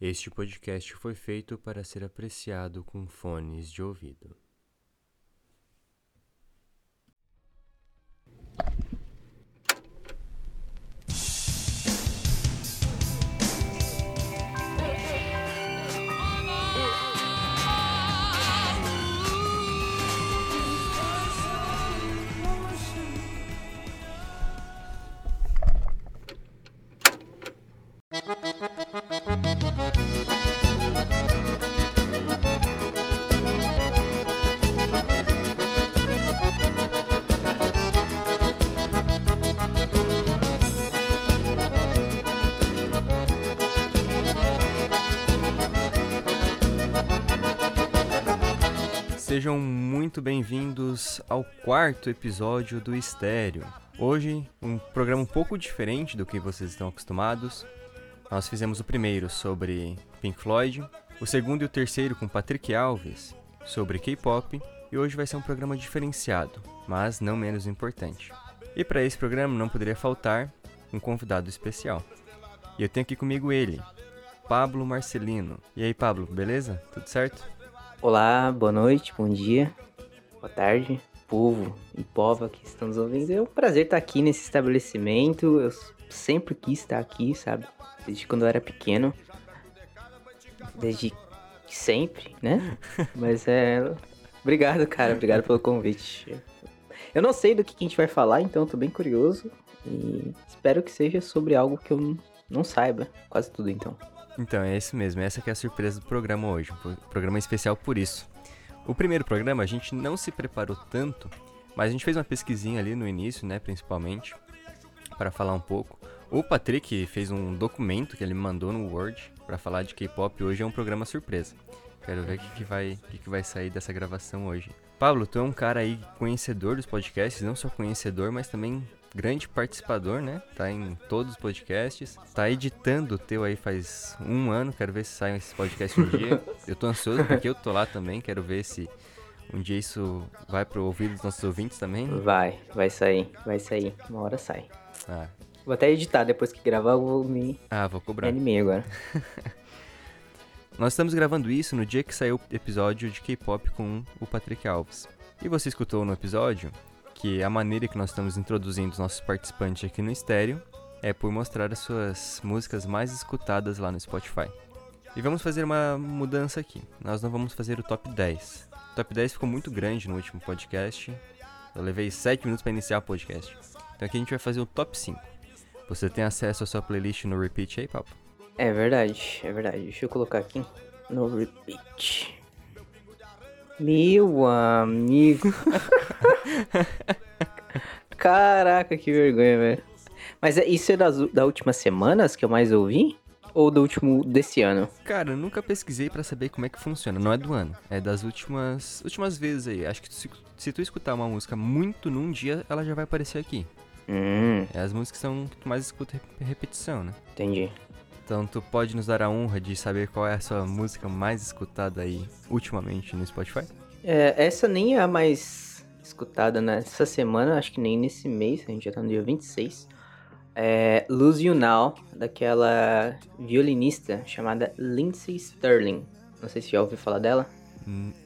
Este podcast foi feito para ser apreciado com fones de ouvido. Sejam muito bem-vindos ao quarto episódio do Estéreo. Hoje, um programa um pouco diferente do que vocês estão acostumados. Nós fizemos o primeiro sobre Pink Floyd, o segundo e o terceiro com Patrick Alves sobre K-Pop, e hoje vai ser um programa diferenciado, mas não menos importante. E para esse programa não poderia faltar um convidado especial. E eu tenho aqui comigo ele, Pablo Marcelino. E aí, Pablo, beleza? Tudo certo? Olá, boa noite, bom dia, boa tarde, povo e pova que estão nos ouvindo. É um prazer estar aqui nesse estabelecimento, eu sempre quis estar aqui, sabe? Desde quando eu era pequeno, desde sempre, né? Mas é... Obrigado, cara, obrigado pelo convite. Eu não sei do que a gente vai falar, então eu tô bem curioso e espero que seja sobre algo que eu não saiba, quase tudo então. Então, é isso mesmo, essa que é a surpresa do programa hoje, um programa especial por isso. O primeiro programa a gente não se preparou tanto, mas a gente fez uma pesquisinha ali no início, né, principalmente, para falar um pouco. O Patrick fez um documento que ele mandou no Word para falar de K-Pop, hoje é um programa surpresa. Quero ver o que vai sair dessa gravação hoje. Pablo, tu é um cara aí conhecedor dos podcasts, não só conhecedor, mas também... grande participador, né? Tá em todos os podcasts. Tá editando o teu aí faz um ano. Quero ver se sai esse podcast um dia. Eu tô ansioso porque eu tô lá também. Quero ver se um dia isso vai pro ouvido dos nossos ouvintes também. Vai sair. Uma hora sai. Ah. Vou até editar. Depois que gravar eu vou me... vou cobrar. Anime agora. Nós estamos gravando isso no dia que saiu o episódio de K-Pop com o Patrick Alves. E você escutou no episódio... que a maneira que nós estamos introduzindo os nossos participantes aqui no Estéreo é por mostrar as suas músicas mais escutadas lá no Spotify. E vamos fazer uma mudança aqui. Nós não vamos fazer o Top 10. O Top 10 ficou muito grande no último podcast. Eu levei 7 minutos para iniciar o podcast. Então aqui a gente vai fazer o Top 5. Você tem acesso à sua playlist no Repeat aí, Papo? É verdade. Deixa eu colocar aqui no Repeat. Meu amigo. Caraca, que vergonha, velho. Mas isso é da última semana que eu mais ouvi? Ou do último desse ano? Cara, eu nunca pesquisei pra saber como é que funciona. Não é do ano, é das últimas vezes aí. Acho que se tu escutar uma música muito num dia, ela já vai aparecer aqui. É as músicas que tu mais escuta repetição, né? Entendi. Então tu pode nos dar a honra de saber qual é a sua música mais escutada aí ultimamente no Spotify? Essa nem é a mais escutada nessa semana, acho que nem nesse mês, a gente já tá no dia 26. É Lose You Now, daquela violinista chamada Lindsay Stirling. Não sei se já ouviu falar dela.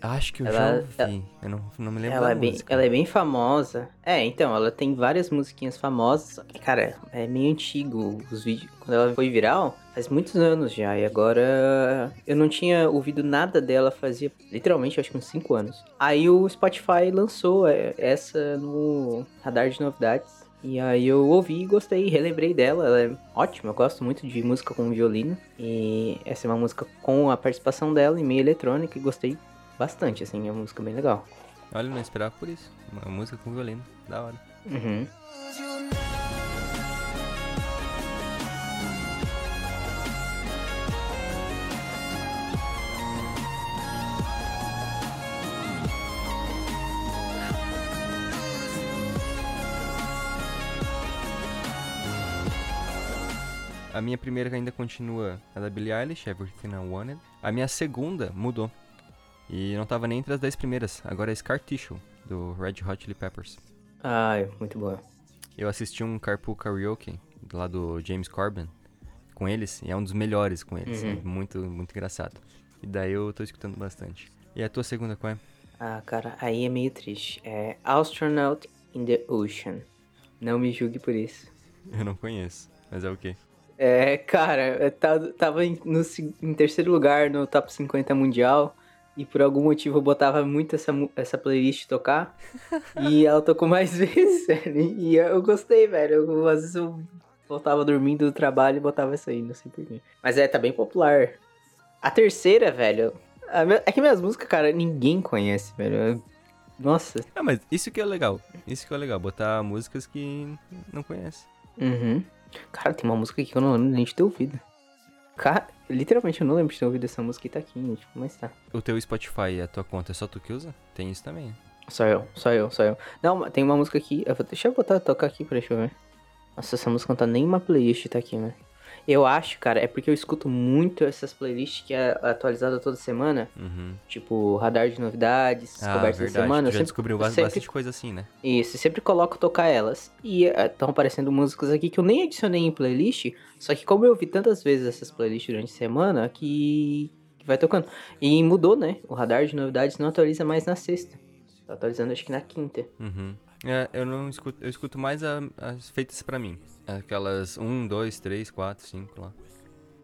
Acho que eu já ouvi. Eu não me lembro da música. Ela é bem famosa. Então, ela tem várias musiquinhas famosas. Cara, é meio antigo os vídeos. Quando ela foi viral, faz muitos anos já. E agora eu não tinha ouvido nada dela fazia, literalmente, acho que uns 5 anos. Aí o Spotify lançou essa no radar de novidades. E aí eu ouvi e gostei, relembrei dela. Ela é ótima, eu gosto muito de música com violino. E essa é uma música com a participação dela em meio eletrônica e gostei bastante, assim, é uma música bem legal. Olha, não esperava por isso. Uma música com violino, da hora. Uhum. A minha primeira ainda continua a da Billie Eilish, Everything I Wanted. A minha segunda mudou. E não tava nem entre as 10 primeiras. Agora é Scar Tissue, do Red Hot Chili Peppers. Muito boa. Eu assisti um Carpool Karaoke, lá do James Corden. com eles, e é um dos melhores com eles. Uhum. Muito, muito engraçado. E daí eu tô escutando bastante. E a tua segunda qual é? Ah, cara, aí é meio triste. É Astronaut in the Ocean. Não me julgue por isso. Eu não conheço, mas é o quê? É, cara, eu tava em terceiro lugar no Top 50 mundial. E por algum motivo eu botava muito essa playlist tocar. E ela tocou mais vezes, velho. E eu gostei, velho. Às vezes eu voltava dormindo do trabalho e botava essa aí, não sei porquê. Mas tá bem popular. A terceira, velho... É que minhas músicas, cara, ninguém conhece, velho. Nossa. Ah, mas isso que é legal. Isso que é legal, botar músicas que não conhece. Uhum. Cara, tem uma música aqui que eu não lembro nem de ter ouvido. Cara, literalmente eu não lembro de ter ouvido essa música e tá aqui, gente, mas tá. O teu Spotify e a tua conta é só tu que usa? Tem isso também, né? Só eu. Não, tem uma música aqui. Deixa eu botar, tocar aqui, peraí, deixa eu ver. Nossa, essa música não tá nem uma playlist, tá aqui, né? Eu acho, cara, é porque eu escuto muito essas playlists que é atualizada toda semana. Uhum. Tipo, radar de novidades, coberta da semana. Tu já descobriu bastante coisa assim, né? Isso, eu sempre coloco tocar elas. E estão aparecendo músicas aqui que eu nem adicionei em playlist. Só que como eu ouvi tantas vezes essas playlists durante a semana, que vai tocando. E mudou, né? O radar de novidades não atualiza mais na sexta. Tá atualizando acho que na quinta. Uhum. É, eu escuto mais as feitas pra mim. Aquelas 1, 2, 3, 4, 5 lá.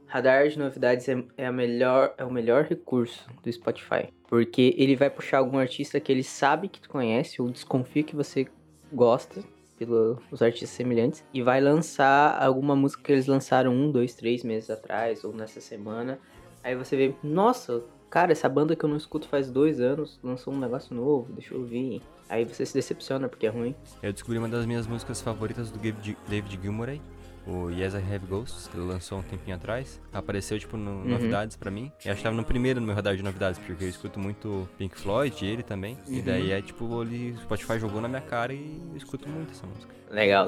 Radar de novidades é o melhor recurso do Spotify. Porque ele vai puxar algum artista que ele sabe que tu conhece ou desconfia que você gosta pelos artistas semelhantes. E vai lançar alguma música que eles lançaram 1, 2, 3 meses atrás ou nessa semana. Aí você vê, nossa, cara, essa banda que eu não escuto faz 2 anos lançou um negócio novo, deixa eu ouvir. Aí você se decepciona porque é ruim. Eu descobri uma das minhas músicas favoritas do David Gilmour aí, o Yes I Have Ghosts, que ele lançou um tempinho atrás. Apareceu, tipo, no Novidades pra mim. E acho que tava no primeiro no meu radar de novidades, porque eu escuto muito Pink Floyd e ele também. Uhum. E daí é tipo, ele, o Spotify jogou na minha cara e eu escuto muito essa música. Legal.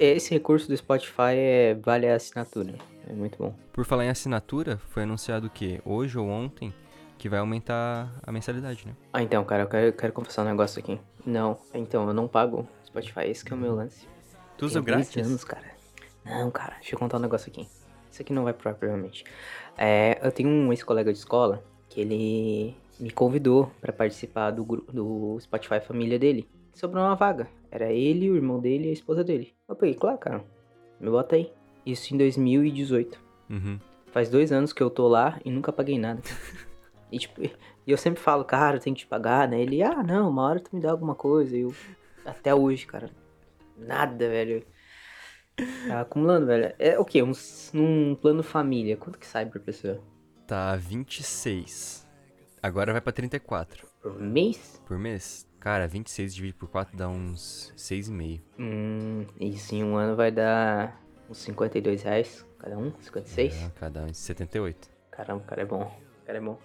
Esse recurso do Spotify vale a assinatura, é muito bom. Por falar em assinatura, foi anunciado que hoje ou ontem, que vai aumentar a mensalidade, né? Ah, então, cara, eu quero confessar um negócio aqui. Não, então, eu não pago Spotify, esse que é o meu lance. Tu usa grátis? 10 anos, cara. Não, cara, deixa eu contar um negócio aqui. Isso aqui não vai pro ar, provavelmente. Eu tenho um ex-colega de escola que ele me convidou pra participar do Spotify Família dele. Sobrou uma vaga. Era ele, o irmão dele e a esposa dele. Eu peguei, claro, cara, me bota aí. Isso em 2018. Uhum. Faz 2 anos que eu tô lá e nunca paguei nada. E tipo, eu sempre falo, cara, eu tenho que te pagar, né? Ele, não, uma hora tu me dá alguma coisa. E eu, até hoje, cara, nada, velho. Tá acumulando, velho. É o quê? Um plano família. Quanto que sai por pessoa? Tá 26. Agora vai pra 34. Por mês? Por mês? Cara, 26 dividido por 4 dá uns 6,5. Isso em um ano vai dar uns R$52 cada um? 56? Cada um, 78. Caramba, cara, é bom. Cara, é bom.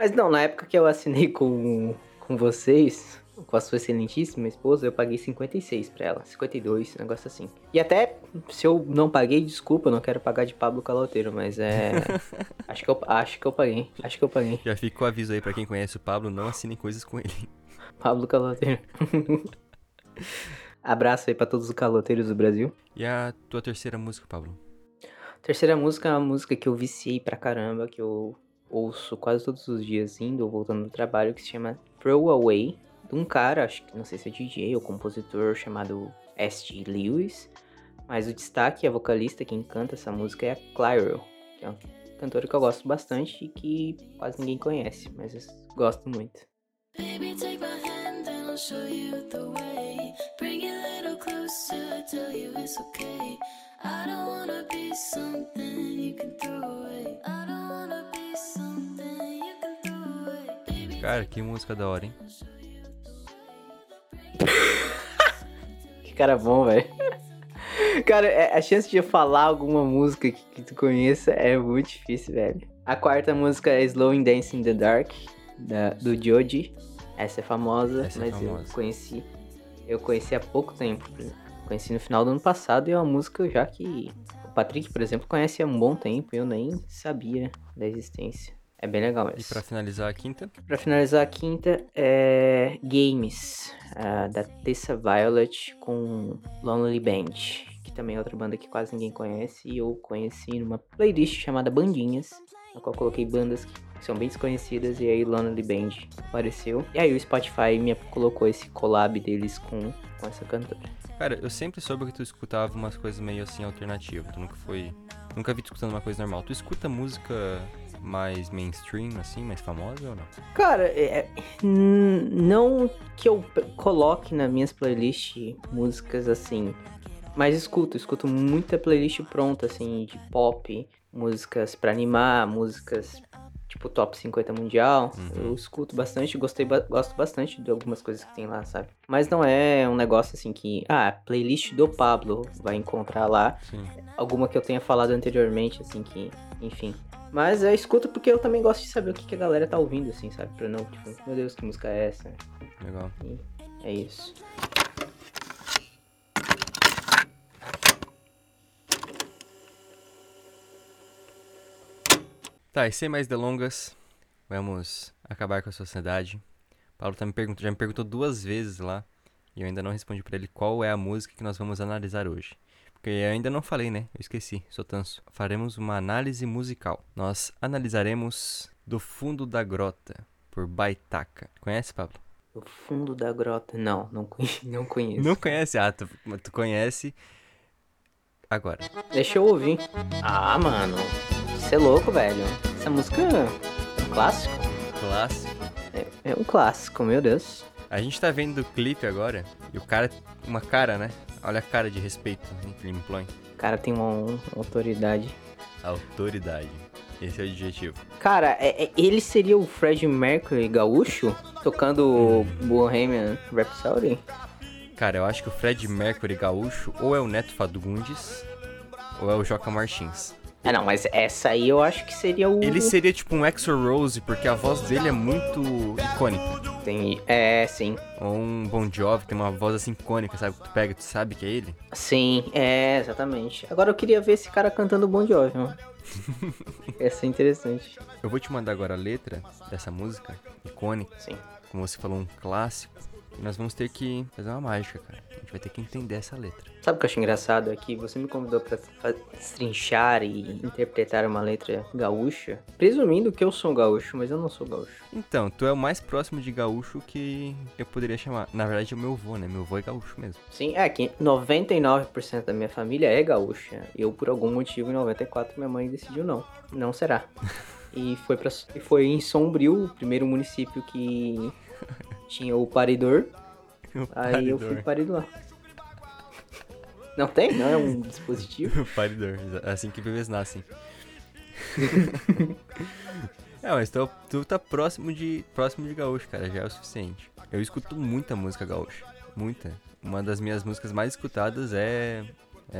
Mas não, na época que eu assinei com vocês, com a sua excelentíssima esposa, eu paguei 56 pra ela, 52, um negócio assim. E até, se eu não paguei, desculpa, eu não quero pagar de Pablo Caloteiro, mas acho que eu paguei. Já fica o aviso aí pra quem conhece o Pablo, não assinem coisas com ele. Pablo Caloteiro. Abraço aí pra todos os caloteiros do Brasil. E a tua terceira música, Pablo? Terceira música é uma música que eu viciei pra caramba, que eu ouço quase todos os dias indo ou voltando do trabalho, que se chama Throw Away, de um cara, acho que não sei se é DJ ou compositor, chamado SG Lewis, mas o destaque, a vocalista, quem canta essa música é a Clairo, que é uma cantora que eu gosto bastante e que quase ninguém conhece, mas eu gosto muito. Baby, take my hand and I'll show you the way. Bring it a little closer, tell you it's okay. I don't wanna be something you can throw away. I don't wanna be something you can throw away. Baby, cara, que música da hora, hein? Que cara bom, velho. Cara, a chance de eu falar alguma música que tu conheça é muito difícil, velho. A quarta música é Slow and Dance in the Dark, do Joji. Essa é famosa, mas eu conheci. Eu conheci há pouco tempo, por exemplo. Conheci no final do ano passado e é uma música já que o Patrick, por exemplo, conhece há um bom tempo e eu nem sabia da existência. É bem legal essa. E pra finalizar a quinta? Pra finalizar a quinta é Games, da Tessa Violet com Lonely Band, que também é outra banda que quase ninguém conhece, e eu conheci numa playlist chamada Bandinhas, na qual eu coloquei bandas que são bem desconhecidas, e aí Lonely Band apareceu. E aí o Spotify me colocou esse collab deles com essa cantora. Cara, eu sempre soube que tu escutava umas coisas meio assim alternativas, tu nunca foi... Nunca vi tu escutando uma coisa normal. Tu escuta música mais mainstream, assim, mais famosa ou não? Cara, não que eu coloque nas minhas playlists músicas assim, mas escuto muita playlist pronta, assim, de pop, músicas pra animar, músicas tipo top 50 mundial. Eu escuto bastante, gosto bastante de algumas coisas que tem lá, sabe? Mas não é um negócio assim que, playlist do Pablo vai encontrar lá. Sim. Alguma que eu tenha falado anteriormente, assim, que, enfim. Mas eu escuto porque eu também gosto de saber o que a galera tá ouvindo, assim, sabe? Pra não, tipo, meu Deus, que música é essa? Legal. E é isso. Tá, e sem mais delongas, vamos acabar com a sociedade. O Paulo já me perguntou 2 vezes lá, e eu ainda não respondi pra ele qual é a música que nós vamos analisar hoje. Porque eu ainda não falei, né? Eu esqueci, sou tanso. Faremos uma análise musical. Nós analisaremos Do Fundo da Grota, por Baitaca. Conhece, Pablo? Do Fundo da Grota? Não conheço. Não conhece? Ah, tu conhece agora. Deixa eu ouvir. Ah, mano... Você é louco, velho. Essa música é um clássico. Clássico? É um clássico, meu Deus. A gente tá vendo o clipe agora, e o cara... Uma cara, né? Olha a cara de respeito que ele impõe. O cara tem uma autoridade. Autoridade. Esse é o adjetivo. Cara, ele seria o Freddie Mercury gaúcho? Tocando Bohemian Rhapsody? Cara, eu acho que o Freddie Mercury gaúcho ou é o Neto Fagundes, ou é o Joca Martins. Ah, não, mas essa aí eu acho que seria o... Ele seria tipo um Exo Rose, porque a voz dele é muito icônica. Tem, sim. Ou um Bon Jovi, que tem uma voz assim icônica, sabe? Tu pega, tu sabe que é ele. Sim, exatamente. Agora eu queria ver esse cara cantando Bon Jovi, mano. Essa é interessante. Eu vou te mandar agora a letra dessa música icônica. Sim. Como você falou, um clássico. E nós vamos ter que fazer uma mágica, cara. A gente vai ter que entender essa letra. Sabe o que eu acho engraçado? É que você me convidou pra destrinchar e interpretar uma letra gaúcha, presumindo que eu sou gaúcho, mas eu não sou gaúcho. Então, tu é o mais próximo de gaúcho que eu poderia chamar. Na verdade, é o meu avô, né? Meu avô é gaúcho mesmo. Sim, é que 99% da minha família é gaúcha. Eu, por algum motivo, em 94, minha mãe decidiu não. Não será. E foi em Sombrio, o primeiro município que... Tinha o paredor. Aí eu fui paredor. Não tem? Não é um dispositivo? O paredor. É assim que bebês nascem. Mas tu tá próximo de gaúcho, cara. Já é o suficiente. Eu escuto muita música gaúcha. Muita. Uma das minhas músicas mais escutadas é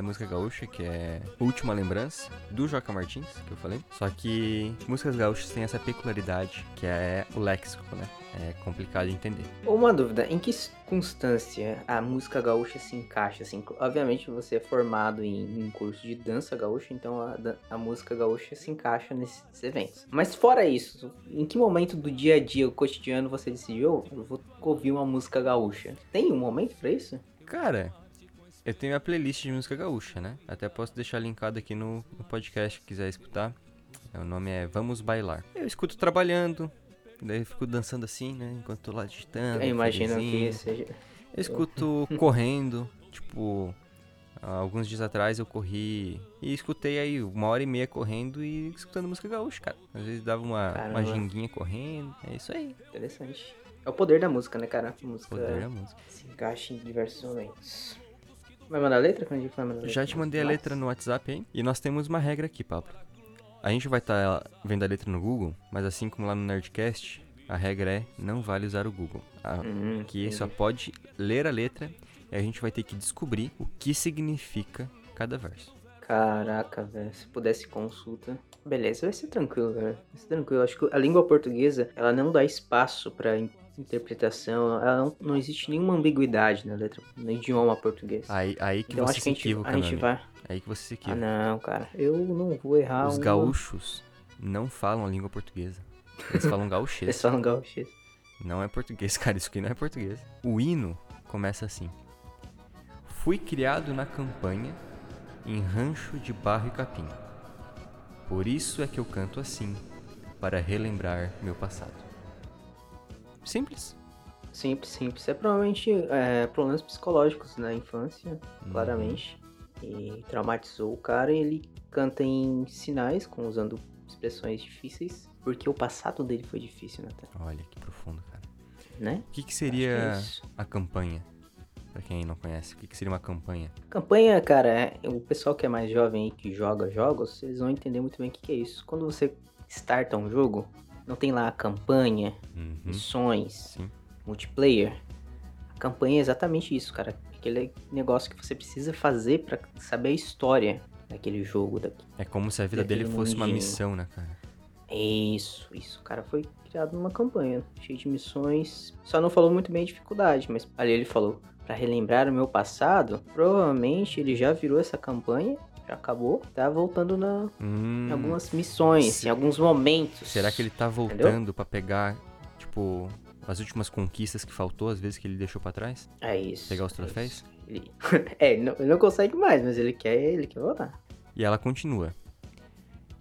música gaúcha, que é Última Lembrança, do Joca Martins, que eu falei. Só que músicas gaúchas têm essa peculiaridade, que é o léxico, né? É complicado de entender. Uma dúvida, em que circunstância a música gaúcha se encaixa? Assim, obviamente você é formado em curso de dança gaúcha, então a música gaúcha se encaixa nesses eventos. Mas fora isso, em que momento do dia a dia, o cotidiano, você decidiu, eu vou ouvir uma música gaúcha? Tem um momento pra isso? Cara... Eu tenho a playlist de música gaúcha, né? Até posso deixar linkado aqui no podcast, se quiser escutar. O nome é Vamos Bailar. Eu escuto trabalhando, daí eu fico dançando assim, né? Enquanto tô lá digitando. Eu imagino que seja... Eu escuto correndo, tipo... Alguns dias atrás eu corri e escutei aí 1h30 correndo e escutando música gaúcha, cara. Às vezes dava uma jinguinha correndo, é isso aí. Interessante. É o poder da música, né, cara? A música poder da música. Se encaixa em diversos momentos. Vai mandar a letra? Quando a gente vai mandar a letra? Já te mandei a letra no WhatsApp, hein? E nós temos uma regra aqui, Pablo. A gente vai estar vendo a letra no Google, mas assim como lá no Nerdcast, a regra é não vale usar o Google. Que só pode ler a letra e a gente vai ter que descobrir o que significa cada verso. Caraca, velho. Se pudesse consulta... Beleza, vai ser tranquilo, velho. Vai ser tranquilo. Acho que a língua portuguesa, ela não dá espaço pra... interpretação, ela não existe nenhuma ambiguidade na letra, no idioma português. Aí que então, você se equivoca, a gente vai. Aí que você se equivoca. Ah, não, cara, eu não vou errar. Os gaúchos não falam a língua portuguesa. Eles falam gaúchês. Eles falam gaúchês. Não é português, cara, isso aqui não é português. O hino começa assim. Fui criado na campanha, em rancho de barro e capim. Por isso é que eu canto assim, para relembrar meu passado. Simples? Simples, simples. É provavelmente problemas psicológicos na infância, claramente. E traumatizou o cara e ele canta em sinais, usando expressões difíceis, porque o passado dele foi difícil, Natália. Olha, que profundo, cara. Né? O que seria a campanha? Pra quem não conhece, o que seria uma campanha? Campanha, cara, o pessoal que é mais jovem e que joga jogos, eles vão entender muito bem o que é isso. Quando você starta um jogo, não tem lá a campanha, missões, sim, multiplayer. A campanha é exatamente isso, cara. Aquele negócio que você precisa fazer pra saber a história daquele jogo. É como se a vida dele fosse uma missão, né, cara? Isso, o cara foi criado numa campanha, cheio de missões. Só não falou muito bem de dificuldade, mas ali ele falou, pra relembrar o meu passado, provavelmente ele já virou essa campanha, já acabou, tá voltando em algumas missões, em alguns momentos. Será que ele tá voltando, entendeu? Pra pegar, as últimas conquistas que faltou, às vezes que ele deixou pra trás? É isso. Pegar os troféus? É, ele... ele não consegue mais, mas ele quer voltar. E ela continua.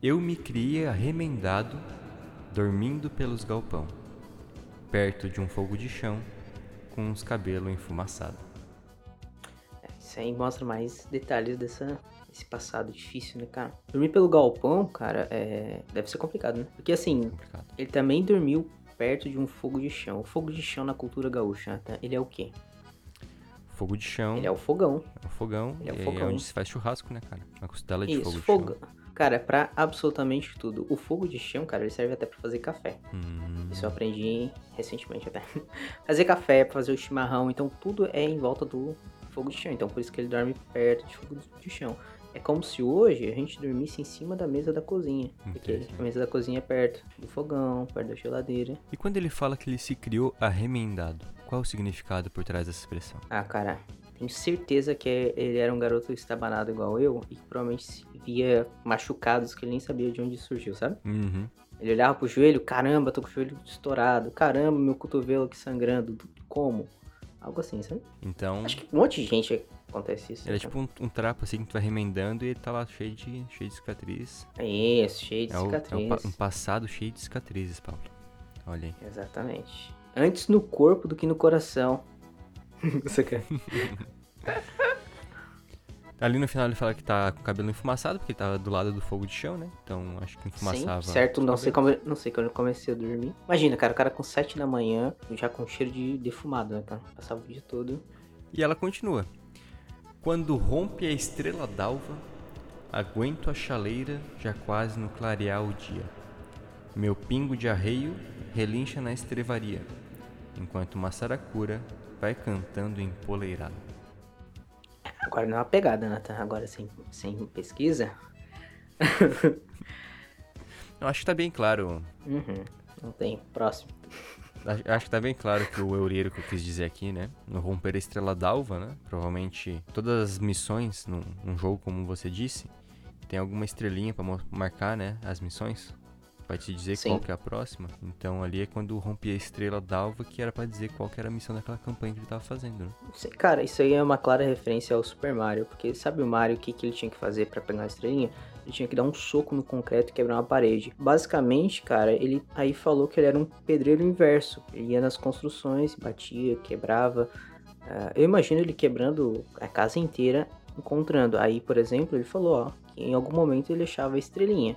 Eu me cria remendado, dormindo pelos galpão, perto de um fogo de chão, com os cabelos enfumaçados. Isso aí mostra mais detalhes desse passado difícil, né, cara? Dormir pelo galpão, cara, deve ser complicado, né? Porque assim, ele também dormiu perto de um fogo de chão. O fogo de chão na cultura gaúcha, tá? Ele é o quê? Fogo de chão. Ele é o fogão. É o fogão. Ele é o fogão. É onde se faz churrasco, né, cara? Uma costela de fogo de chão. Cara, é pra absolutamente tudo. O fogo de chão, cara, ele serve até pra fazer café. Isso eu aprendi recentemente até. Fazer café, pra fazer o chimarrão. Então, tudo é em volta do fogo de chão. Então, por isso que ele dorme perto de fogo de chão. É como se hoje a gente dormisse em cima da mesa da cozinha. Entendi. Porque a mesa da cozinha é perto do fogão, perto da geladeira. E quando ele fala que ele se criou arremendado, qual o significado por trás dessa expressão? Ah, cara, tenho certeza que ele era um garoto estabanado igual eu e que provavelmente se via machucados que ele nem sabia de onde surgiu, sabe? Ele olhava pro joelho, caramba, tô com o joelho estourado, caramba, meu cotovelo aqui sangrando, como? Algo assim, sabe? Então... acho que um monte de gente... acontece isso. Ele é tipo um trapo assim que tu vai remendando e ele tá lá cheio de cicatriz. Isso, cheio de cicatriz. É um passado cheio de cicatrizes, Pablo. Olha aí. Exatamente. Antes no corpo do que no coração. Você quer? Ali no final ele fala que tá com o cabelo enfumaçado, porque ele tava do lado do fogo de chão, né? Então acho que enfumaçava. Sim, certo, não sei quando eu comecei a dormir. Imagina, cara, o cara com 7 da manhã, já com cheiro de defumado, né, cara? Passava o dia todo. E ela continua. Quando rompe a estrela d'alva, aguento a chaleira já quase no clarear o dia. Meu pingo de arreio relincha na estrevaria, enquanto uma saracura vai cantando empoleirada. Agora não é uma pegada, Nathan. Agora sem pesquisa. Eu acho que tá bem claro. Não tem. Próximo. Acho que tá bem claro que o Eureiro que eu quis dizer aqui, né? No romper a estrela d'alva, né? Provavelmente todas as missões num jogo, como você disse, tem alguma estrelinha pra marcar, né? As missões. Vai te dizer qual que é a próxima. Então ali é quando rompia a estrela d'alva que era pra dizer qual que era a missão daquela campanha que ele tava fazendo, né? Cara, isso aí é uma clara referência ao Super Mario. Porque sabe o Mario, o que ele tinha que fazer pra pegar a estrelinha? Ele tinha que dar um soco no concreto e quebrar uma parede. Basicamente, cara, ele aí falou que ele era um pedreiro inverso. Ele ia nas construções, batia, quebrava. Eu imagino ele quebrando a casa inteira, encontrando. Aí, por exemplo, ele falou, que em algum momento ele achava a estrelinha.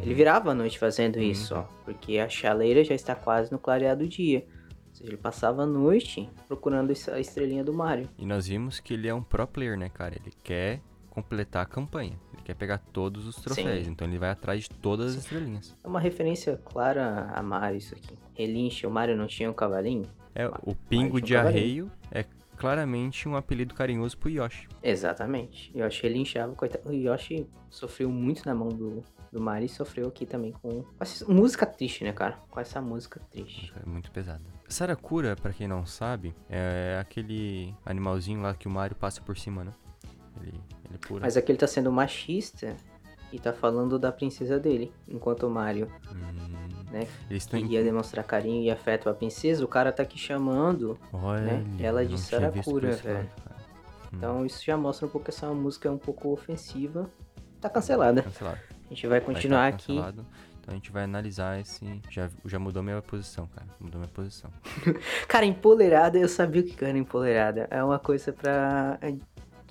Ele virava a noite fazendo isso, porque a chaleira já está quase no clarear do dia. Ou seja, ele passava a noite procurando a estrelinha do Mario. E nós vimos que ele é um pro player, né, cara? Ele quer completar a campanha. Ele quer pegar todos os troféus, então ele vai atrás de todas as estrelinhas. É uma referência clara a Mario isso aqui. Relincha, o Mario não tinha um cavalinho? O pingo de arreio é claramente um apelido carinhoso pro Yoshi. Exatamente. Yoshi relinchava, coitado. O Yoshi sofreu muito na mão do Mario e sofreu aqui também com essa música triste, né, cara? Com essa música triste. É muito pesada. Saracura, pra quem não sabe, é aquele animalzinho lá que o Mario passa por cima, né? Ele pura. Mas aqui ele tá sendo machista e tá falando da princesa dele, enquanto o Mario, né, ia demonstrar carinho e afeto pra princesa, o cara tá aqui chamando, né, ela de Saracura, velho. Então isso já mostra um pouco que essa música é um pouco ofensiva. Tá cancelada. Cancelado. A gente vai continuar aqui. Então a gente vai analisar esse... Já mudou minha posição, cara. Mudou minha posição. Cara, empolerada, eu sabia o que era empolerada. É uma coisa pra...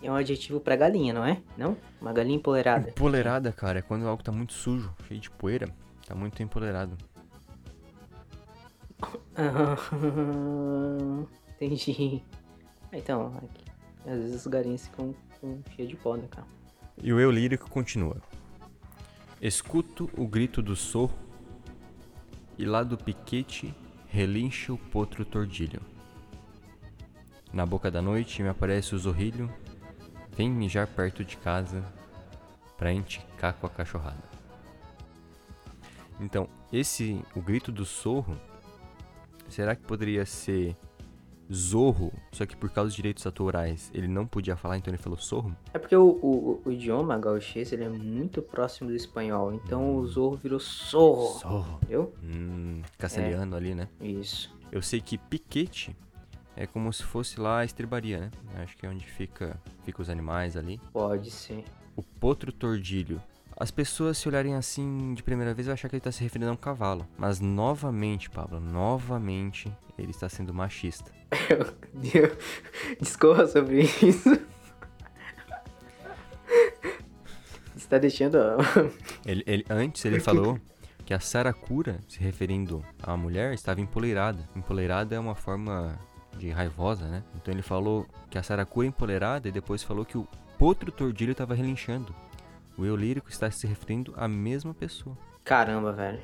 É um adjetivo pra galinha, não é? Não? Uma galinha empolerada. Empolerada, cara, é quando algo tá muito sujo, cheio de poeira. Tá muito empolerado. Entendi. Então, aqui, às vezes as galinhas ficam cheio de pó, né, cara? E o eu lírico continua. Escuto o grito do sorro e lá do piquete relincha o potro tordilho. Na boca da noite me aparece o zorrilho, vem mijar perto de casa pra enticar com a cachorrada. Então, esse, o grito do sorro, será que poderia ser zorro, só que por causa dos direitos autorais ele não podia falar, então ele falou sorro? É porque o idioma gauchês, ele é muito próximo do espanhol, então o zorro virou sorro. Sorro. Entendeu? Castelhano ali, né? Isso. Eu sei que piquete é como se fosse lá a estribaria, né? Acho que é onde fica os animais ali. Pode ser. O potro tordilho. As pessoas, se olharem assim de primeira vez, vão achar que ele está se referindo a um cavalo. Mas novamente, Pablo, ele está sendo machista. Meu Deus, discorra sobre isso. Está deixando... Antes ele falou que a saracura, se referindo à mulher, estava empoleirada. Empoleirada é uma forma de raivosa, né? Então ele falou que a saracura é empoleirada e depois falou que o potro tordilho estava relinchando. O eu lírico está se referindo à mesma pessoa. Caramba, velho.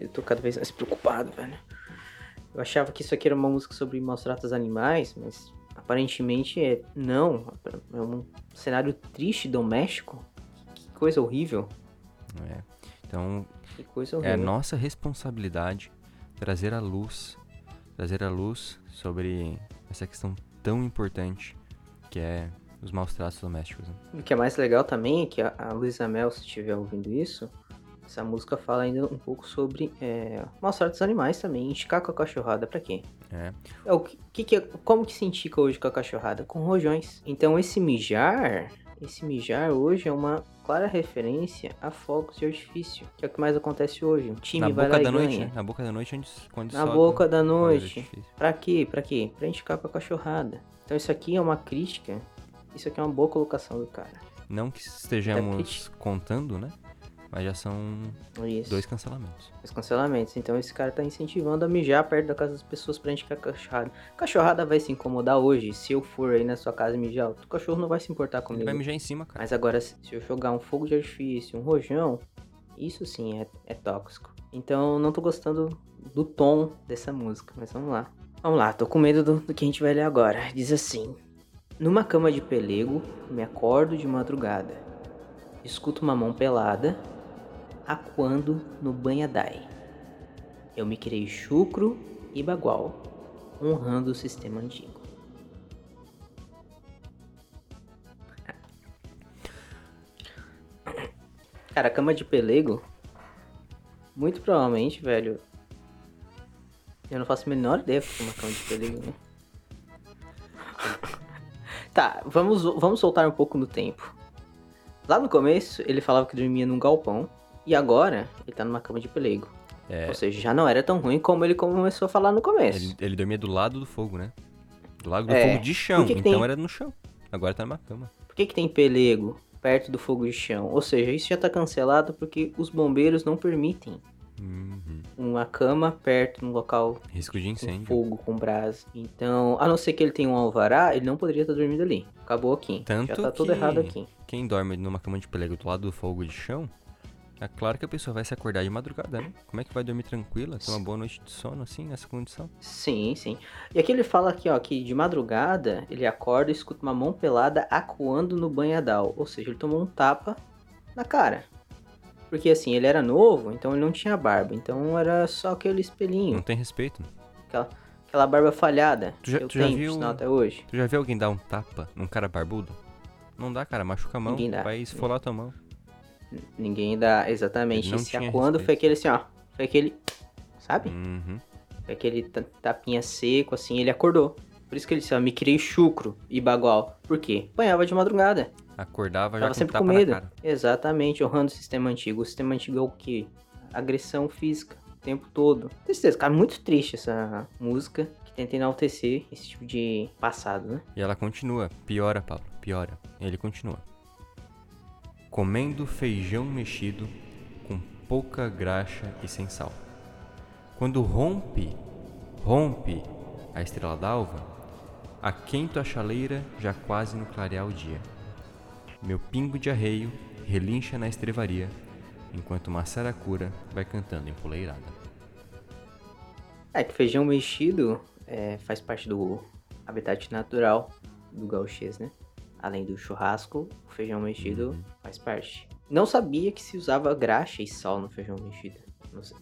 Eu tô cada vez mais preocupado, velho. Eu achava que isso aqui era uma música sobre maus-tratos a animais, mas aparentemente é... Não. É um cenário triste, doméstico. Que coisa horrível. É. Então, que coisa horrível. É a nossa responsabilidade trazer à luz sobre essa questão tão importante que é... os maus tratos domésticos, né? O que é mais legal também é que a Luísa Mel, se estiver ouvindo isso, essa música fala ainda um pouco sobre maus tratos dos animais também. Enticar com a cachorrada, pra quê? Como que se entica hoje com a cachorrada? Com rojões. Então esse mijar hoje é uma clara referência a fogos de artifício, que é o que mais acontece hoje. Um time vai lá e ganha. Na boca da noite, quando sobe. Na boca da noite. Pra quê? Pra enticar com a cachorrada. Então isso aqui é uma crítica... Isso aqui é uma boa colocação do cara. Não que estejamos contando, né? Mas já são dois cancelamentos. Então esse cara tá incentivando a mijar perto da casa das pessoas pra gente ficar cachorrada. Cachorrada vai se incomodar hoje. Se eu for aí na sua casa mijar, o cachorro não vai se importar comigo. Ele vai mijar em cima, cara. Mas agora, se eu jogar um fogo de artifício, um rojão, isso sim é tóxico. Então não tô gostando do tom dessa música, mas vamos lá. Tô com medo do que a gente vai ler agora. Diz assim... Numa cama de pelego, me acordo de madrugada. Escuto uma mão pelada, aquando no banhadai. Eu me criei chucro e bagual, honrando o sistema antigo. Cara, cama de pelego, muito provavelmente, velho... Eu não faço a menor ideia de uma cama de pelego, né? Tá, vamos soltar um pouco no tempo. Lá no começo, ele falava que dormia num galpão. E agora, ele tá numa cama de pelego. Ou seja, já não era tão ruim como ele começou a falar no começo. Ele dormia do lado do fogo, né? Do lado do fogo de chão. Então era no chão. Agora tá numa cama. Por que tem pelego perto do fogo de chão? Ou seja, isso já tá cancelado porque os bombeiros não permitem. Uma cama perto de um local risco de incêndio, com fogo, com brasa. Então, a não ser que ele tenha um alvará, ele não poderia estar dormindo ali. Acabou aqui. Tanto já tá tudo errado aqui. Quem dorme numa cama de pelego do lado do fogo de chão, é claro que a pessoa vai se acordar de madrugada, né? Como é que vai dormir tranquila, ter uma boa noite de sono assim, nessa condição? Sim. E aqui ele fala aqui, ó, que de madrugada ele acorda e escuta uma mão pelada acuando no banhadal. Ou seja, ele tomou um tapa na cara. Porque assim, ele era novo, então ele não tinha barba. Então era só aquele espelhinho. Não tem respeito. Aquela barba falhada. Tu já viu alguém dar um tapa num cara barbudo? Não dá, cara. Machuca a mão. Vai esfolar a tua mão. Ninguém dá, exatamente. Foi aquele assim, ó. Foi aquele... Sabe? Foi aquele tapinha seco, assim. Ele acordou. Por isso que ele disse, ó, me criei chucro e bagual. Por quê? Apanhava de madrugada. Acordava já com sempre com medo. Exatamente, honrando o sistema antigo. O sistema antigo é o quê? Agressão física, o tempo todo. Tristeza, cara, muito triste essa música que tenta enaltecer esse tipo de passado, né? E ela continua. Piora, Pablo, piora. Ele continua. Comendo feijão mexido com pouca graxa e sem sal. Quando rompe a estrela d'alva, aquento a chaleira já quase no clarear o dia. Meu pingo de arreio relincha na estrevaria, enquanto uma saracura vai cantando empoleirada. É que feijão mexido faz parte do habitat natural do gauchês, né? Além do churrasco, o feijão mexido faz parte. Não sabia que se usava graxa e sal no feijão mexido.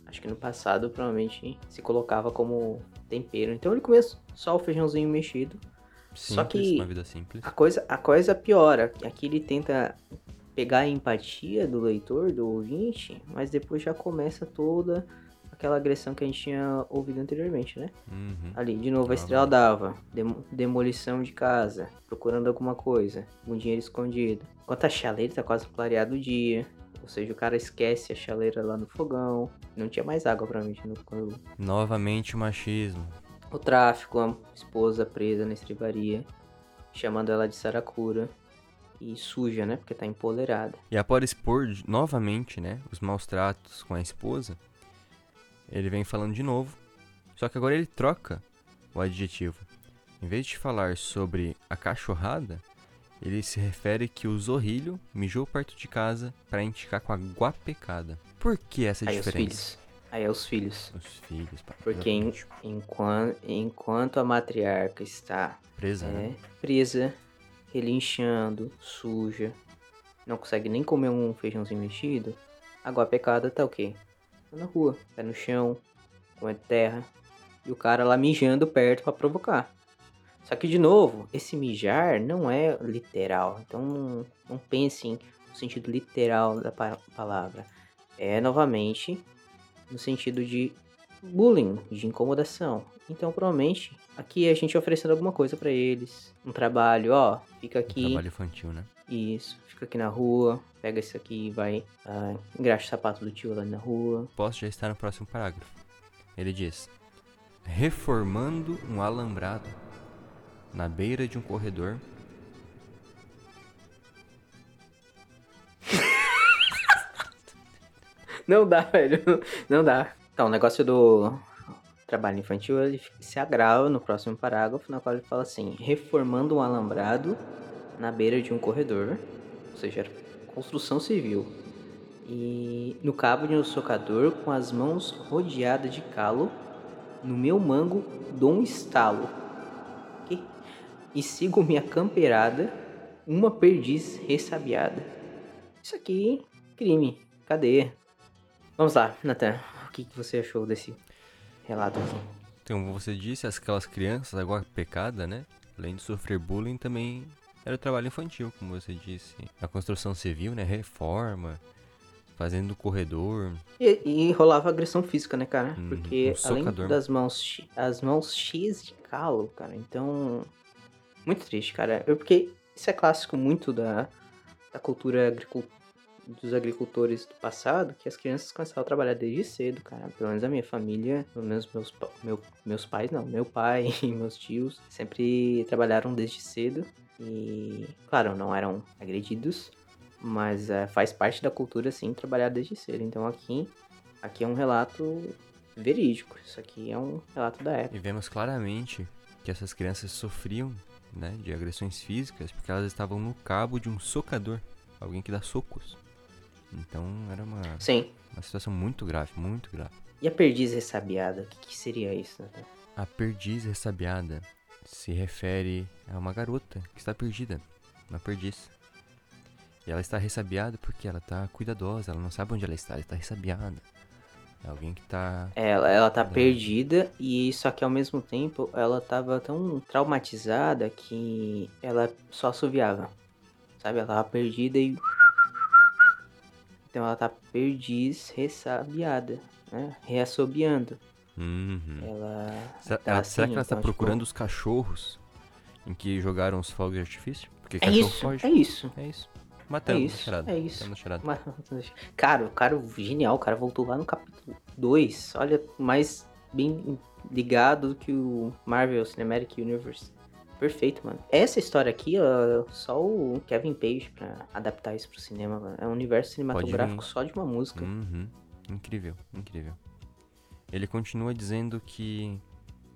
Acho que no passado provavelmente se colocava como tempero. Então ele comia só o feijãozinho mexido. Simples, só que uma vida simples. A coisa piora. Aqui ele tenta pegar a empatia do leitor, do ouvinte, mas depois já começa toda aquela agressão que a gente tinha ouvido anteriormente, né? Uhum. Ali, de novo, a estrela d'alva, demolição de casa, procurando alguma coisa, algum dinheiro escondido. Enquanto a chaleira tá quase clareado o dia, ou seja, o cara esquece a chaleira lá no fogão, não tinha mais água pra mim. Quando... Novamente o machismo. O tráfico, a esposa presa na estrebaria, chamando ela de saracura. E suja, né? Porque tá empolerada. E após expor novamente, né? Os maus tratos com a esposa, ele vem falando de novo. Só que agora ele troca o adjetivo. Em vez de falar sobre a cachorrada, ele se refere que o zorrilho mijou perto de casa pra indicar com a guapecada. Por que essa diferença? Aí é os filhos. Os filhos, pai. Porque enquanto a matriarca está presa, né? Presa, relinchando, suja, não consegue nem comer um feijãozinho mexido, a guapecada tá o quê? Tá na rua, tá no chão, comendo terra, e o cara lá mijando perto pra provocar. Só que, de novo, esse mijar não é literal. Então, não pensem no sentido literal da palavra. É, novamente, no sentido de bullying, de incomodação. Então, provavelmente, aqui a gente oferecendo alguma coisa pra eles. Um trabalho, ó, fica aqui. Um trabalho infantil, né? Isso, fica aqui na rua, pega isso aqui e vai engraxa o sapato do tio lá na rua. Posso já estar no próximo parágrafo. Ele diz, reformando um alambrado na beira de um corredor. Não dá, velho. Não dá. Então, o negócio do trabalho infantil ele se agrava no próximo parágrafo, na qual ele fala assim, reformando um alambrado na beira de um corredor, ou seja, construção civil, e no cabo de um socador, com as mãos rodeadas de calo, no meu mango dou um estalo, e sigo minha camperada, uma perdiz ressabiada. Isso aqui, crime, cadê? Vamos lá, Nathan, o que você achou desse relato aqui? Então, como você disse, aquelas crianças, agora pecada, né? Além de sofrer bullying, também era o trabalho infantil, como você disse. A construção civil, né? Reforma, fazendo o corredor. E rolava agressão física, né, cara? Porque além das mãos, as mãos cheias de calo, cara. Então, muito triste, cara. Porque isso é clássico muito da cultura dos agricultores do passado, que as crianças começavam a trabalhar desde cedo, cara. Pelo menos a minha família, pelo menos meus pais, não, meu pai e meus tios sempre trabalharam desde cedo e, claro, não eram agredidos, mas faz parte da cultura, sim, trabalhar desde cedo. Então aqui é um relato verídico, isso aqui é um relato da época. E vemos claramente que essas crianças sofriam, né, de agressões físicas porque elas estavam no cabo de um socador, alguém que dá socos. Então era uma situação muito grave, muito grave. E a perdiz ressabiada, o que seria isso, Nathan? A perdiz ressabiada se refere a uma garota que está perdida, uma perdiz. E ela está ressabiada porque ela está cuidadosa, ela não sabe onde ela está ressabiada. É alguém que está... Ela está perdida, e só que ao mesmo tempo ela estava tão traumatizada que ela só assoviava, sabe? Ela estava perdida e... Então ela tá perdiz, ressabiada, né? Reassobiando. Será que ela está procurando os cachorros em que jogaram os fogos de artifício? Porque cachorro foge. É isso. Matando a charada. Cara, o cara genial, o cara voltou lá no capítulo 2. Olha, mais bem ligado do que o Marvel Cinematic Universe. Perfeito, mano. Essa história aqui, ó, só o Kevin Feige pra adaptar isso pro cinema, mano. É um universo cinematográfico só de uma música. Uhum. Incrível. Ele continua dizendo que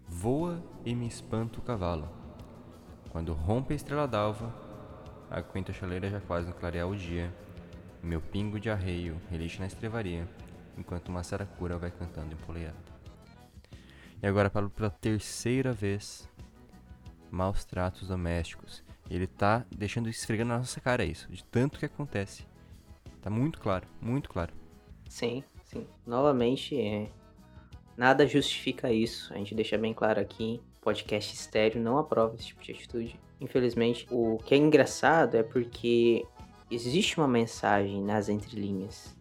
voa e me espanta o cavalo. Quando rompe a estrela d'alva, a quinta chaleira já quase no clarear o dia. Meu pingo de arreio reliche na estrevaria, enquanto uma saracura vai cantando empoleada. E agora, pela terceira vez, maus tratos domésticos. Ele tá deixando, esfregando na nossa cara isso, de tanto que acontece. Tá muito claro. Sim. Novamente, nada justifica isso. A gente deixa bem claro aqui, podcast estéreo não aprova esse tipo de atitude. Infelizmente, o que é engraçado é porque existe uma mensagem nas entrelinhas.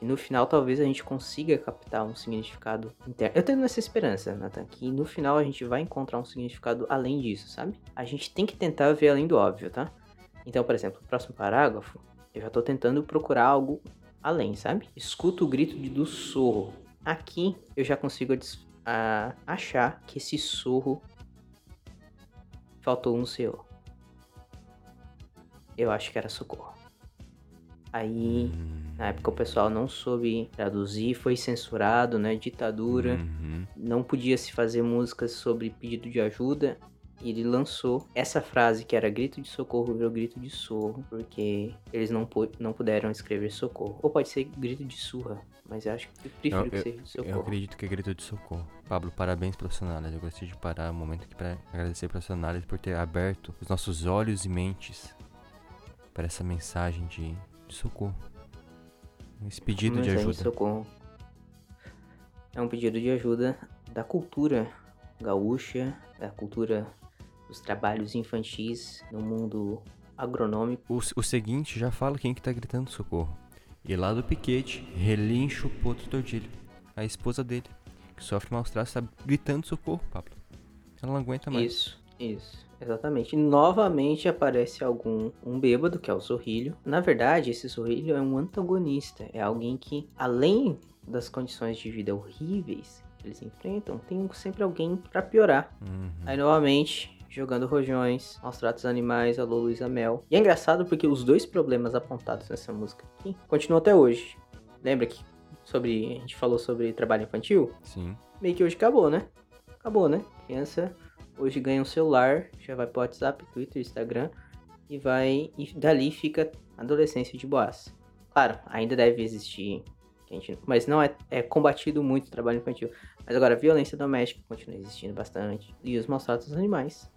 E no final, talvez a gente consiga captar um significado interno. Eu tenho essa esperança, Nathan, que no final a gente vai encontrar um significado além disso, sabe? A gente tem que tentar ver além do óbvio, tá? Então, por exemplo, no próximo parágrafo, eu já tô tentando procurar algo além, sabe? Escuta o grito do sorro. Aqui, eu já consigo achar que esse sorro faltou um senhor. Eu acho que era socorro. Aí, na época, o pessoal não soube traduzir, foi censurado, né? Ditadura. Não podia se fazer músicas sobre pedido de ajuda. E ele lançou essa frase que era grito de socorro, virou grito de sorro, porque eles não puderam escrever socorro. Ou pode ser grito de surra, mas eu acho que eu prefiro que seja de socorro. Eu acredito que é grito de socorro. Pablo, parabéns pela sua análise. Eu gostaria de parar um momento aqui para agradecer pela sua análise, por ter aberto os nossos olhos e mentes para essa mensagem de socorro. Esse pedido de ajuda. Socorro. É um pedido de ajuda da cultura gaúcha, da cultura dos trabalhos infantis no mundo agronômico. O seguinte já fala quem que tá gritando socorro. E lá do piquete, relincha o potro Tordilho, a esposa dele, que sofre maus traços, tá gritando socorro, Pablo. Ela não aguenta mais. Isso. Exatamente. Novamente aparece um bêbado, que é o Sorrilho. Na verdade, esse Sorrilho é um antagonista. É alguém que, além das condições de vida horríveis que eles enfrentam, tem sempre alguém pra piorar. Aí, novamente, jogando rojões, aos tratos animais, alô Luísa Mel. E é engraçado porque os dois problemas apontados nessa música aqui continuam até hoje. Lembra que a gente falou sobre trabalho infantil? Sim. Meio que hoje acabou, né? Criança hoje ganha um celular, já vai pro WhatsApp, Twitter, Instagram, e dali fica a adolescência de boas. Claro, ainda deve existir, mas não é combatido muito o trabalho infantil. Mas agora, a violência doméstica continua existindo bastante, e os maus tratos dos animais,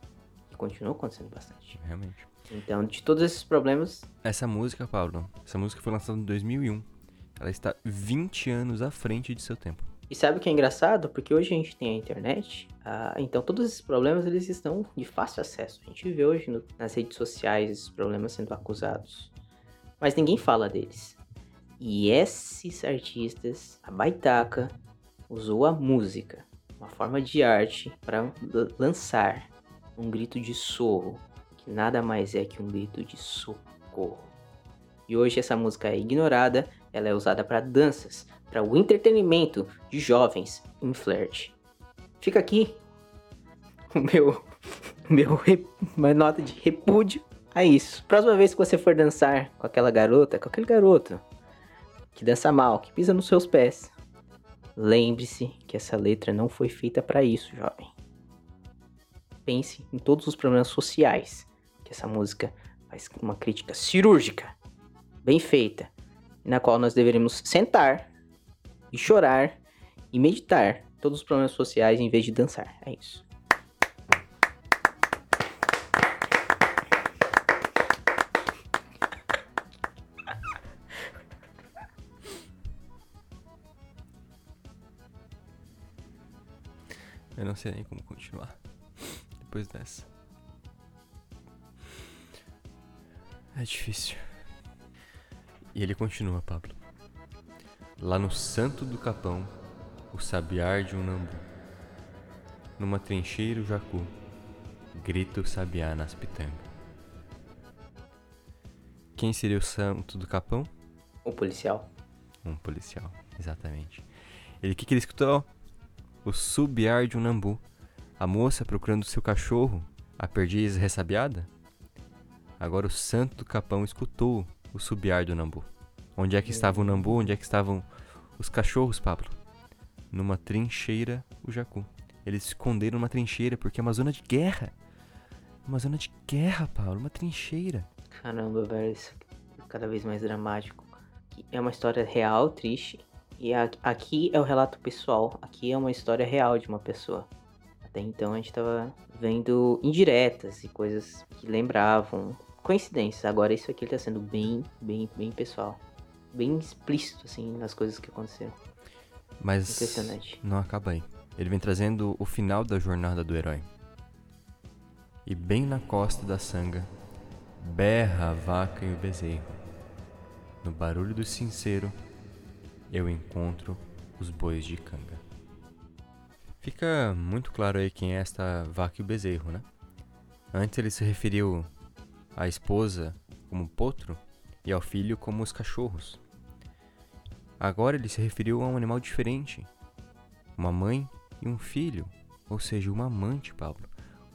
que continuam acontecendo bastante. Realmente. Então, de todos esses problemas... Essa música, Pablo, foi lançada em 2001. Ela está 20 anos à frente de seu tempo. E sabe o que é engraçado? Porque hoje a gente tem a internet, então todos esses problemas eles estão de fácil acesso. A gente vê hoje nas redes sociais esses problemas sendo acusados, mas ninguém fala deles. E esses artistas, a Baitaca, usou a música, uma forma de arte, para lançar um grito de sorro, que nada mais é que um grito de socorro. E hoje essa música é ignorada, ela é usada para danças, para o entretenimento de jovens em flerte. Fica aqui o minha nota de repúdio a isso. Próxima vez que você for dançar com aquela garota, com aquele garoto que dança mal, que pisa nos seus pés, lembre-se que essa letra não foi feita para isso, jovem. Pense em todos os problemas sociais que essa música faz, uma crítica cirúrgica, bem feita, na qual nós deveremos sentar e chorar e meditar todos os problemas sociais em vez de dançar. É isso. Eu não sei nem como continuar depois dessa. É difícil. E ele continua, Pablo. Lá no Santo do Capão, o sabiar de um nambu. Numa trincheira o jacu, grita o sabiá nas pitangas. Quem seria o santo do capão? Um policial. Um policial, exatamente. Ele, o que ele escutou? O subiar de um nambu. A moça procurando seu cachorro, a perdiz ressabiada? Agora o santo do capão escutou o subiar do nambu. Onde é que estava o nambu? Onde é que estavam os cachorros, Pablo? Numa trincheira, o jacu. Eles se esconderam numa trincheira, porque é uma zona de guerra. Uma zona de guerra, Pablo, uma trincheira. Caramba, velho, isso é cada vez mais dramático. É uma história real, triste. E aqui é o relato pessoal. Aqui é uma história real de uma pessoa. Até então a gente tava vendo indiretas e coisas que lembravam. Coincidências. Agora isso aqui tá sendo bem pessoal. Bem explícito, assim, nas coisas que aconteceram. Mas impressionante. Não acaba aí. Ele vem trazendo o final da jornada do herói. E bem na costa da sanga, berra a vaca e o bezerro. No barulho do cinzeiro, eu encontro os bois de canga. Fica muito claro aí quem é esta vaca e o bezerro, né? Antes ele se referiu à esposa como potro e ao filho como os cachorros. Agora ele se referiu a um animal diferente. Uma mãe e um filho, ou seja, uma amante, Pablo.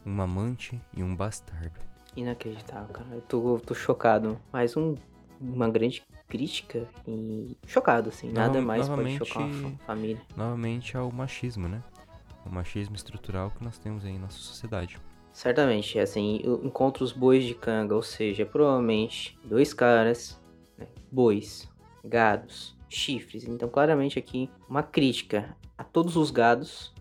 Uma amante e um bastardo. Inacreditável, cara. Eu tô chocado. Mais uma grande crítica e chocado, assim. Nada mais pode chocar uma família. Novamente ao machismo, né? O machismo estrutural que nós temos aí na nossa sociedade. Certamente, assim, eu encontro os bois de canga, ou seja, provavelmente dois caras, né? Bois, gados, chifres. Então, claramente aqui, uma crítica a todos os gados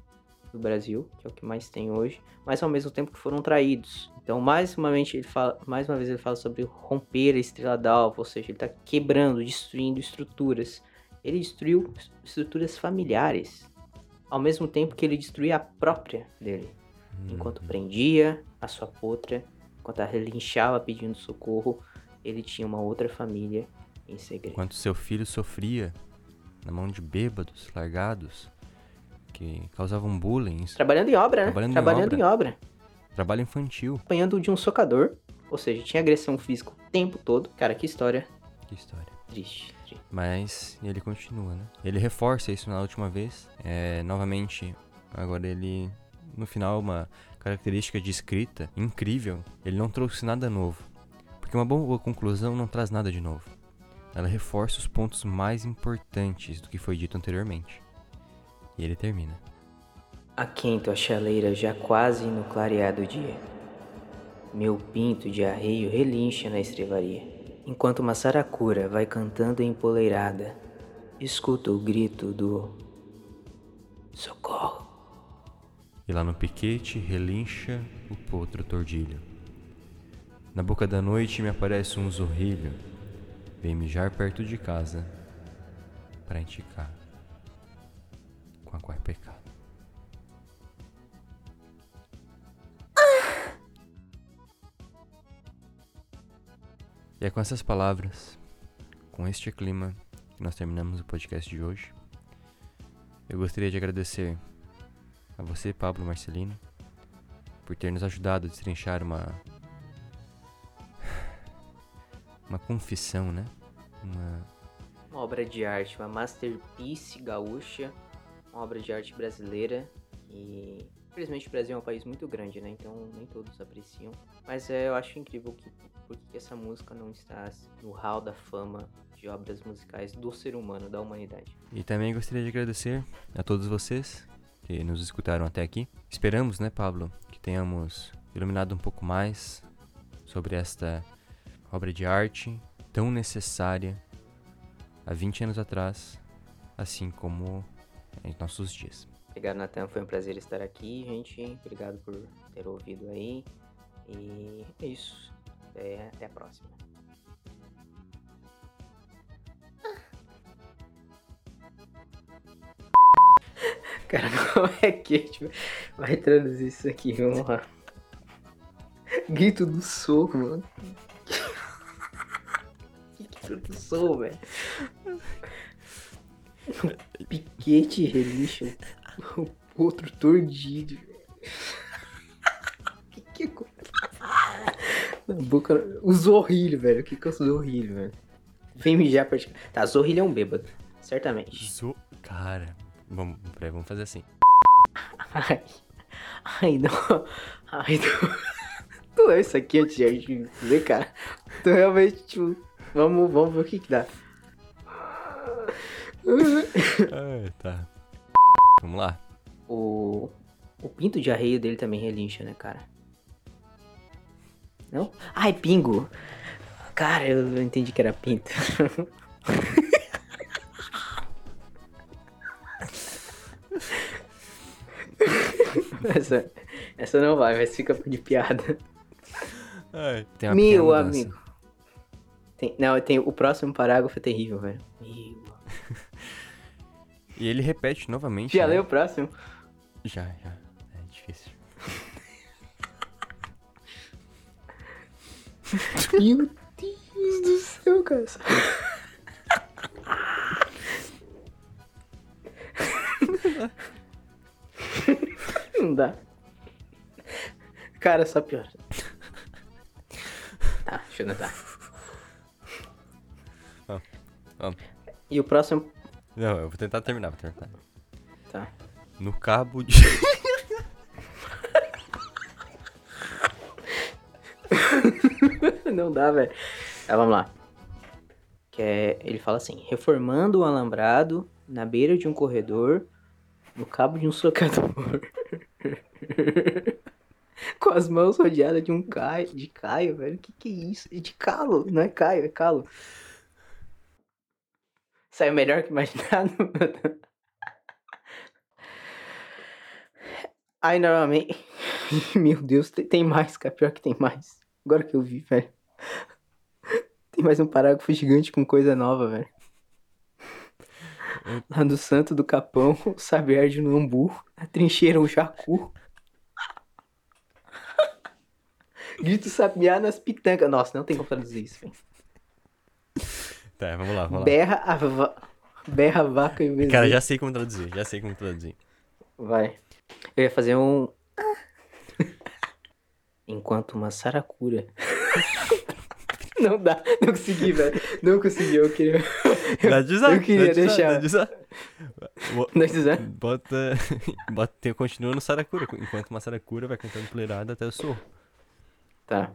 do Brasil, que é o que mais tem hoje, mas ao mesmo tempo que foram traídos. Então, mais uma vez ele fala sobre romper a estrela d'alva, ou seja, ele está quebrando, destruindo estruturas. Ele destruiu estruturas familiares, ao mesmo tempo que ele destruía a própria dele. Enquanto prendia a sua potra, enquanto ela relinchava pedindo socorro, ele tinha uma outra família em segredo. Enquanto seu filho sofria na mão de bêbados, largados, que causavam bullying. Trabalhando em obra, né? Trabalhando em obra. Trabalho infantil. Apanhando de um socador, ou seja, tinha agressão física o tempo todo. Cara, que história. Que história. Triste. Mas ele continua, né? Ele reforça isso na última vez. Novamente, agora ele... No final, uma característica de escrita incrível. Ele não trouxe nada novo. Porque uma boa conclusão não traz nada de novo. Ela reforça os pontos mais importantes do que foi dito anteriormente. E ele termina. Aquento a chaleira já quase no clarear do dia. Meu pinto de arreio relincha na estrevaria. Enquanto uma saracura vai cantando empoleirada, escuto o grito do... Socorro! E lá no piquete relincha o potro tordilho. Na boca da noite me aparece um zorrilho. Vem mijar perto de casa pra enticar com a qual é pecado. Ah! E é com essas palavras, com este clima, que nós terminamos o podcast de hoje. Eu gostaria de agradecer a você, Pablo Marcelino, por ter nos ajudado a destrinchar uma confissão, né? Uma obra de arte, uma masterpiece gaúcha, uma obra de arte brasileira. E infelizmente o Brasil é um país muito grande, né? Então nem todos apreciam. Mas eu acho incrível porque essa música não está no hall da fama de obras musicais do ser humano, da humanidade. E também gostaria de agradecer a todos vocês que nos escutaram até aqui. Esperamos, né, Pablo, que tenhamos iluminado um pouco mais sobre esta obra de arte tão necessária há 20 anos atrás, assim como em nossos dias. Obrigado, Nathan. Foi um prazer estar aqui, gente. Obrigado por ter ouvido aí. E é isso. Até a próxima. Cara, como é que a gente vai traduzir isso aqui? Vamos lá. Grito do soco, mano. Grito do soco, velho. Piquete Religion. O outro tordido. Que na boca. O Zorrilho, velho. O que é o Zorrilho, velho? Vem mijar praticamente. Tá, Zorrilho é um bêbado. Certamente. Cara. Vamos fazer assim. Ai, não. Tu é isso aqui antes de a gente fazer, cara. Tu realmente, tipo. Vamos ver o que dá. Ah, tá. Vamos lá. O pinto de arreio dele também relincha, né, cara? Não? Ah, é pingo. Cara, eu não entendi que era pinto. Essa não vai, mas fica de piada. Ai, tem uma meu piada amigo. Tem o próximo parágrafo é terrível, velho. E ele repete novamente. Já, né? Leu o próximo? Já. É difícil. Meu Deus do céu, cara. Não dá. Cara, só pior. Tá, deixa eu notar. Vamos. E o próximo... Não, eu vou tentar terminar. Tá. No cabo de... Não dá, velho. Tá, vamos lá. Ele fala assim... Reformando um alambrado na beira de um corredor... No cabo de um socador... Com as mãos rodeadas de um caio... De caio, velho? Que é isso? De calo. Não é caio, é calo. Saiu melhor que imaginado. Aí, normalmente... Meu Deus, tem mais, cara. Pior que tem mais. Agora que eu vi, velho. Tem mais um parágrafo gigante com coisa nova, velho. Lá do Santo do Capão, o saber de Nambu, a trincheira o jacu. Grito sabiá nas pitancas. Nossa, não tem como traduzir isso, velho. Tá, vamos lá. Berra a vaca e o bezerro. Cara, já sei como traduzir. Vai. Eu ia fazer um... Enquanto uma saracura. Não dá, não consegui, velho. Eu queria... Eu queria deixar. Continua no saracura. Enquanto uma saracura vai cantando pleirada até o sul. Tá.